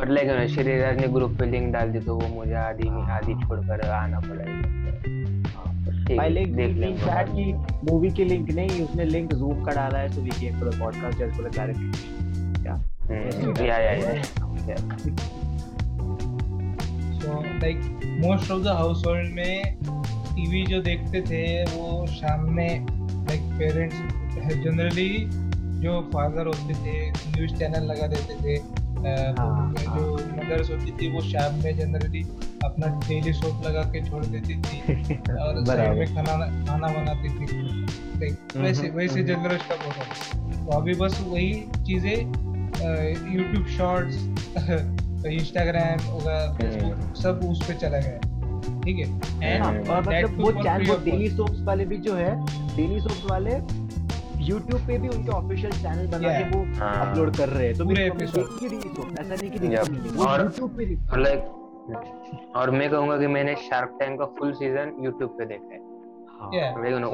बट लाइक ना श्रीराज ने ग्रुप पे लिंक डाल दी तो वो मुझे आधी में आधी छोड़कर आना पड़ा. हां लाइक देख लें चैट की मूवी की लिंक नहीं, उसने लिंक ज़ूम का डाला है so we game for podcast just for clarification. क्या या या या so like most of the household में टीवी जो देखते थे वो शाम में लाइक पेरेंट्स जनरली जो फादर होते थे न्यूज़ चैनल लगा देते थे, जो मदर्स होती थी वो शाम में जनरली अपना डेली सोप लगा के छोड़ देती थी और साइड में खाना खाना बनाती थी. वैसे वैसे जनरल का प्रोग्राम तो अभी बस वही चीज़ें यूट्यूब शॉर्ट्स इंस्टाग्राम होगा फेसबुक सब उस पर चला गया. ठीक है और मतलब वो चैनल वो डेली सोप्स वाले भी जो है डेली सोप्स वाले YouTube पे भी उनके ऑफिशियल चैनल बना के वो अपलोड कर रहे हैं तो पूरे एपिसोड की डेली सोप ऐसा नहीं कि नहीं वो YouTube पे लाइक. और मैं कहूंगा कि मैंने शार्क टैंक का फुल सीजन YouTube पे देखा है. हां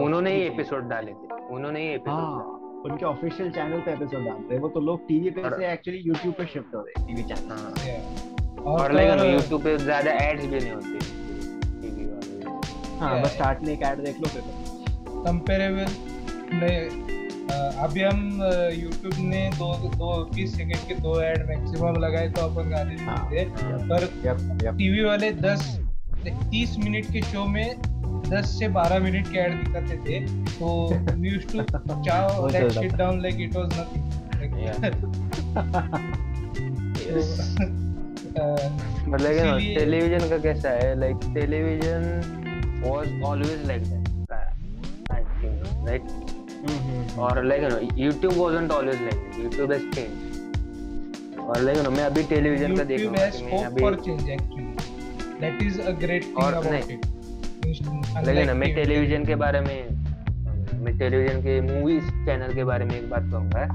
उन्होंने ही एपिसोड डाले थे, उन्होंने ही एपिसोड उनके ऑफिशियल चैनल पे एपिसोड डाल रहे हैं वो. तो लोग टीवी पे से एक्चुअली YouTube पे शिफ्ट हो रहे हैं टीवी चैनल और लाइक YouTube पे ज्यादा एड्स भी नहीं होते. हाँ बस स्टार्ट में एक ऐड देख लो फिर कंपेरेबल नहीं. अभी हम YouTube ने दो दो बीस सेकंड के दो ऐड मैक्सिमम लगाए तो अपन गाने सुनते हैं, पर टीवी वाले दस तीस मिनट के शो में दस से बारह मिनट के ऐड दिखाते थे तो we used to chow that shit down like it was nothing. मतलब टेलीविजन का कैसा है like television was always like that I think right mm-hmm. or like you know YouTube wasn't always like that. YouTube has changed or like you know मैं अभी television का देख रहा हूँ मैं अभी YouTube has changed actually that is a great thing about नहीं. it लेकिन मैं television के बारे में मैं television के movies channel के बारे में एक बात कहूँगा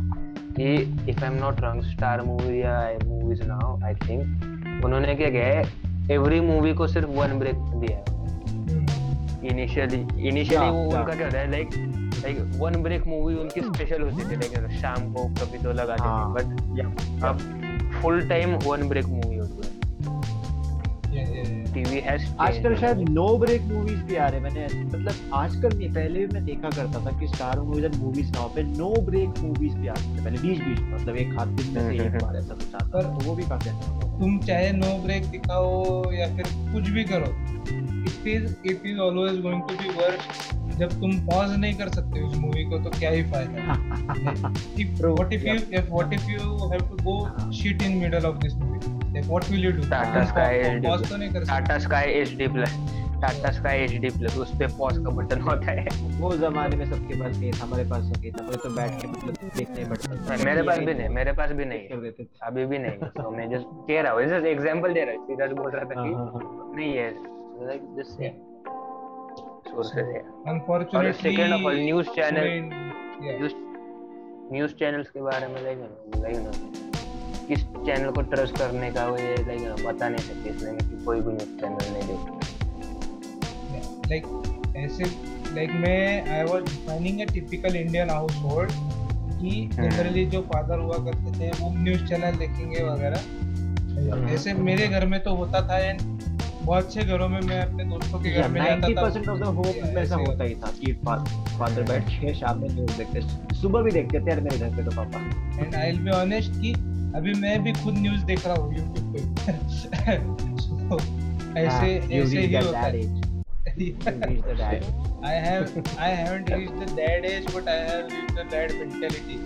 कि if I'm not wrong star movie या movies now I think उन्होंने क्या क्या है every movie को सिर्फ one break दिया है. इनिशियली इनिशियली वो उनका क्या होता है like like one break movie उनकी स्पेशल होती थी लेकिन शाम को कभी तो लगा देते बट अब full time one break movie होती है. टीवी हैज आजकल शायद नो ब्रेक मूवीज भी आ रहे हैं. मैंने मतलब आजकल नहीं पहले मैं देखा करता था कि स्टार मूवीज मूवीज नाउ पे नो ब्रेक मूवीज भी आते थे पहले बीच बीच मतलब एक हाथ दिन में से एक बार ऐसा कुछ आता था वो भी काफी अच्छा था. तुम चाहे नो ब्रेक दिखाओ या फिर कुछ भी करो it is it is always going to be worse. जब तुम पॉज नहीं कर सकते उस मूवी को तो क्या ही फायदा. if what if you if what if you have to go shit in middle of this movie like what will you do? Tata Sky pause तो नहीं कर सकते. Tata Sky H D Plus Tata Sky H D Plus उस पे pause का button होता है. वो जमाने में सबके पास नहीं था, हमारे पास होता था. मुझे तो बैठ के मतलब देखना ही पड़ता था. मेरे पास भी नहीं मेरे पास भी नहीं अभी भी नहीं. सो मैं जस्ट कह रहा हूं जस्ट एग्जांपल दे रहा हूं सीधा बोल रहा था कि नहीं है like this yeah. sources yeah. unfortunately और second of all news channel yeah. news, news channels के बारे में like like ना किस चैनल को ट्रस्ट करने का वो ये like ना बता नहीं सकते इसलिए कि कोई भी न्यूज़ चैनल नहीं देखता yeah. like ऐसे like मैं I was finding a typical Indian household कि generally जो father हुआ करते थे वो न्यूज़ चैनल देखेंगे वगैरह. ऐसे मेरे घर में तो होता था and बहुत से घरों में मैं अपने दोस्तों के घर में जाता था. नब्बे परसेंट ऑफ द होम ऐसा होता ही था कि फादर बैठ के शाम में न्यूज़ देखते थे सुबह भी देखते थे यार मेरे घर पे तो पापा. And I will be honest कि अभी मैं भी खुद न्यूज़ देख रहा हूँ YouTube पे ऐसे ऐसे ही होता है. reached the dad. I have I haven't reached the dad age, but I have reached the dad mentality,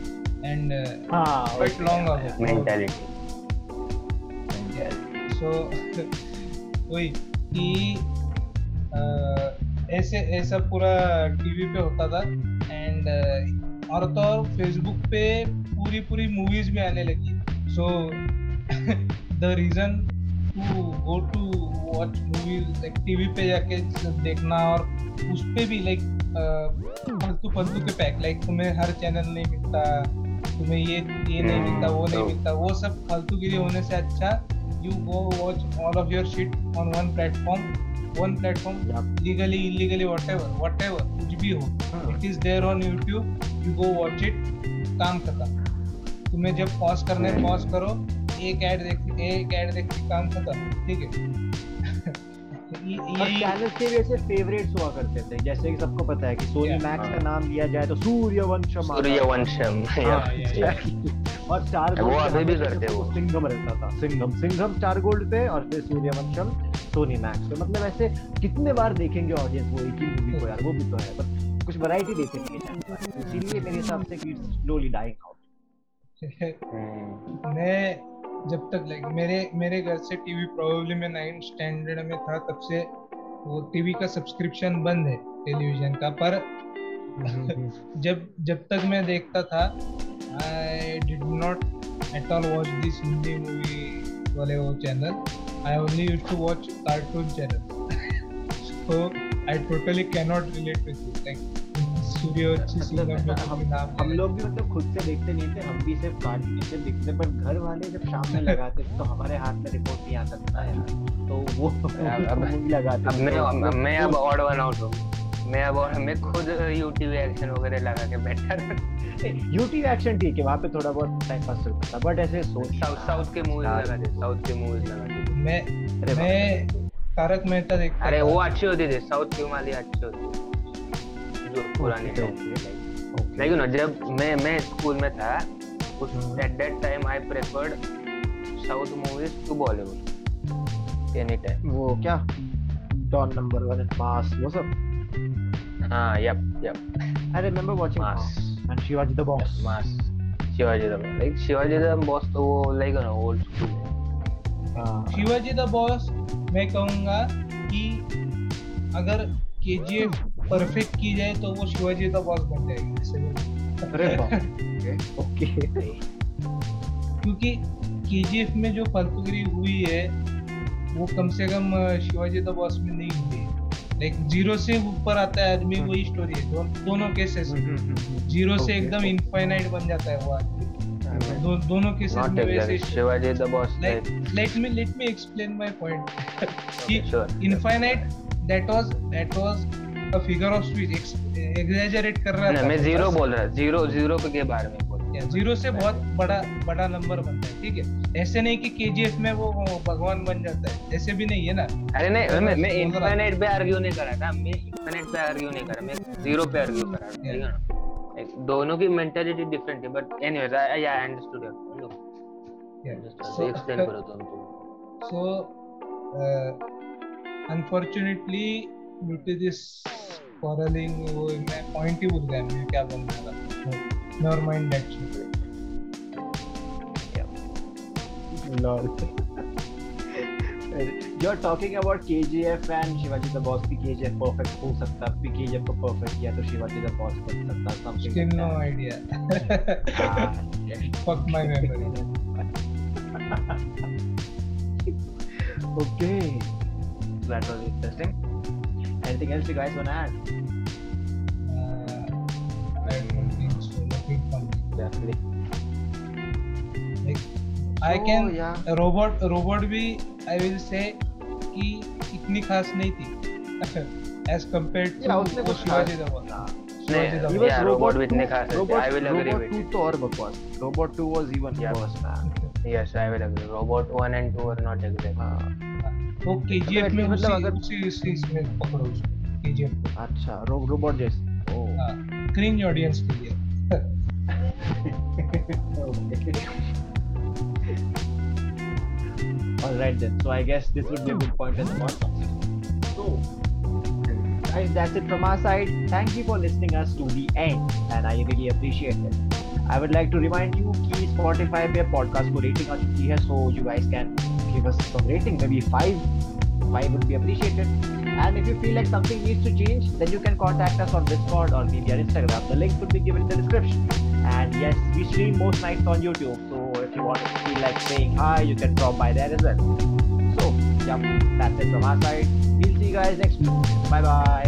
and uh, ah, quite okay. long ago. Mentality. mentality. So, वही कि ऐसे ऐसा पूरा टीवी पे होता था, एंड uh, और तो और फेसबुक पे पूरी पूरी मूवीज भी आने लगी. So the reason to go to watch movies like TV पे जाके देखना और उस पे भी लाइक फालतू फालतू के पैक लाइक तुम्हें हर चैनल नहीं मिलता, तुम्हें ये ये नहीं मिलता, वो नहीं मिलता, वो सब फालतू गिरी होने से अच्छा you go watch all of your shit on one platform, one platform legally illegally whatever whatever कुछ भी हो, it is there on YouTube, you go watch it, काम खत्म. तुम्हें जब पॉज करने पॉज करो, एक ऐड देखती एक ऐड देखती काम खत्म, ठीक है. ये चैनल के वैसे फेवरेट्स हुआ करते थे, जैसे कि सबको पता है कि सोनी मैक्स का नाम लिया जाए तो सूर्यवंशम सूर्यवंशम और स्टार वो अभी भी करते हो, सिंघम रहता था, सिंघम सिंघम स्टार गोल्ड पे और फिर सूर्यवंशम सोनी मैक्स पे. मतलब ऐसे कितने बार देखेंगे ऑडियंस वो एक ही मूवी को यार, वो भी तो है, पर कुछ वैरायटी देते हैं, इसीलिए मेरे हिसाब से किड्स स्लोली डाइंग आउट. मैं जब तक लाइक मेरे मेरे घर से टीवी प्रोबेबली मैं नाइन्थ स्टैंडर्ड में था तब से वो टीवी का सब्सक्रिप्शन बंद है टेलीविजन का, पर जब जब तक मैं देखता था I did not at all watch this Hindi movie वाले वो channel, I only use to watch cartoon channel. So I totally can not relate with this thing. हम लोग भी मतलब खुद से देखते नहीं थे, हम भी सिर्फ कार्टून से देखते, पर घर वाले जब शाम में लगाते तो हमारे हाथ में रिपोर्ट नहीं आ सकता है, तो वो लगाते. मैं अब ऑड वन आउट हूँ, मैं अब मैं खुद यूट्यूब एक्शन वगैरह लगा के बैठा. यूट्यूब एक्शन ठीक है, वहाँ पे थोड़ा बहुत टाइम पास चलता था, बट ऐसे साउथ के मूवीज लगाते साउथ के मूवीज लगाते मैं मैं तारक मेहता देखता. अरे वो अच्छी होती थी, साउथ की वाली अच्छी होती, पुरानी लाइक यू नो जब मैं मैं स्कूल में था उस at that time I preferred south movies to Bollywood any time. वो क्या डॉन नंबर वन एंड मास वो सब. हां yup yup I remember watching mass and Shivaji the boss. Mass Shivaji the like Shivaji the boss तो वो like you know old school है. हां Shivaji the boss मैं कहूंगा कि अगर केजीएफ परफेक्ट की जाए तो वो शिवाजी का बॉस बन जाएगी. अरे बाप ओके, क्योंकि केजीएफ में जो फालतूगिरी हुई है वो कम से कम शिवाजी का बॉस में नहीं हुई. लाइक जीरो से ऊपर आता है आदमी, वही स्टोरी है दोनों केसेस. जीरो से एकदम इनफाइनाइट बन जाता है वो आदमी दोनों केसेस. शिवाजी का boss let me let me explain my point. Infinite that was that was a figure of speech. exaggerate कर रहा था मैं. जीरो बोल रहा जीरो जीरो के बारे में बोल रहा. जीरो से बहुत बड़ा बड़ा नंबर बनता है, ठीक है. ऐसे नहीं कि केजीएफ में वो भगवान बन जाता है, ऐसे भी नहीं है ना. अरे नहीं मैं मैं इंफिनिट पे आर्ग्यू नहीं कर रहा था, मैं इंफिनिट पे आर्ग्यू नहीं कर रहा, मैं जीरो पे आर्ग्यू कर रहा था, ठीक है ना. दोनों की मेंटालिटी डिफरेंट है, but anyways I I understood लो. सो एक्सप्लेन करो तुम. So unfortunately due to this quarreling वो मैं पॉइंट ही भूल गया मैं क्या बोल रहा था. Never mind that shit. Lol you are talking about KGF and Shivaji the boss. भी केजीएफ परफेक्ट हो सकता है, केजीएफ को परफेक्ट किया तो शिवाजी द बॉस बन सकता. Something still no idea. Fuck my memory. Okay that was interesting. Anything else you guys want to add? Uh, I don't think so. Nothing from definitely. Like, so, I can yeah. robot robot भी I will say कि इतनी खास नहीं थी as compared to उसने कुछ खास नहीं. Even robot भी इतने खास नहीं. I will agree with you. Robot two तो और बकवास. Robot two was even worse man. Yes, I will agree. Robot one and two were not exact. वो केजीएफ में मतलब अगर उसी इसमें पकड़ो केजीएफ. अच्छा रोबोट जैसे. ओ क्रिंज ऑडियंस के लिए. Alright then so I guess this would be a good point as a podcast. So Guys, that's it from our side. Thank you for listening us to the end, and I really appreciate it. I would like to remind you कि Spotify पे podcast को rating आ चुकी है, so you guys can give us some rating, maybe five. Five would be appreciated. And if you feel like something needs to change, then you can contact us on Discord or via Instagram. The link would be given in the description. And yes, we stream most nights on YouTube, so if you want to feel like saying hi, you can drop by there as well. So, yeah, that's it from our side. We'll see you guys next week. Bye bye.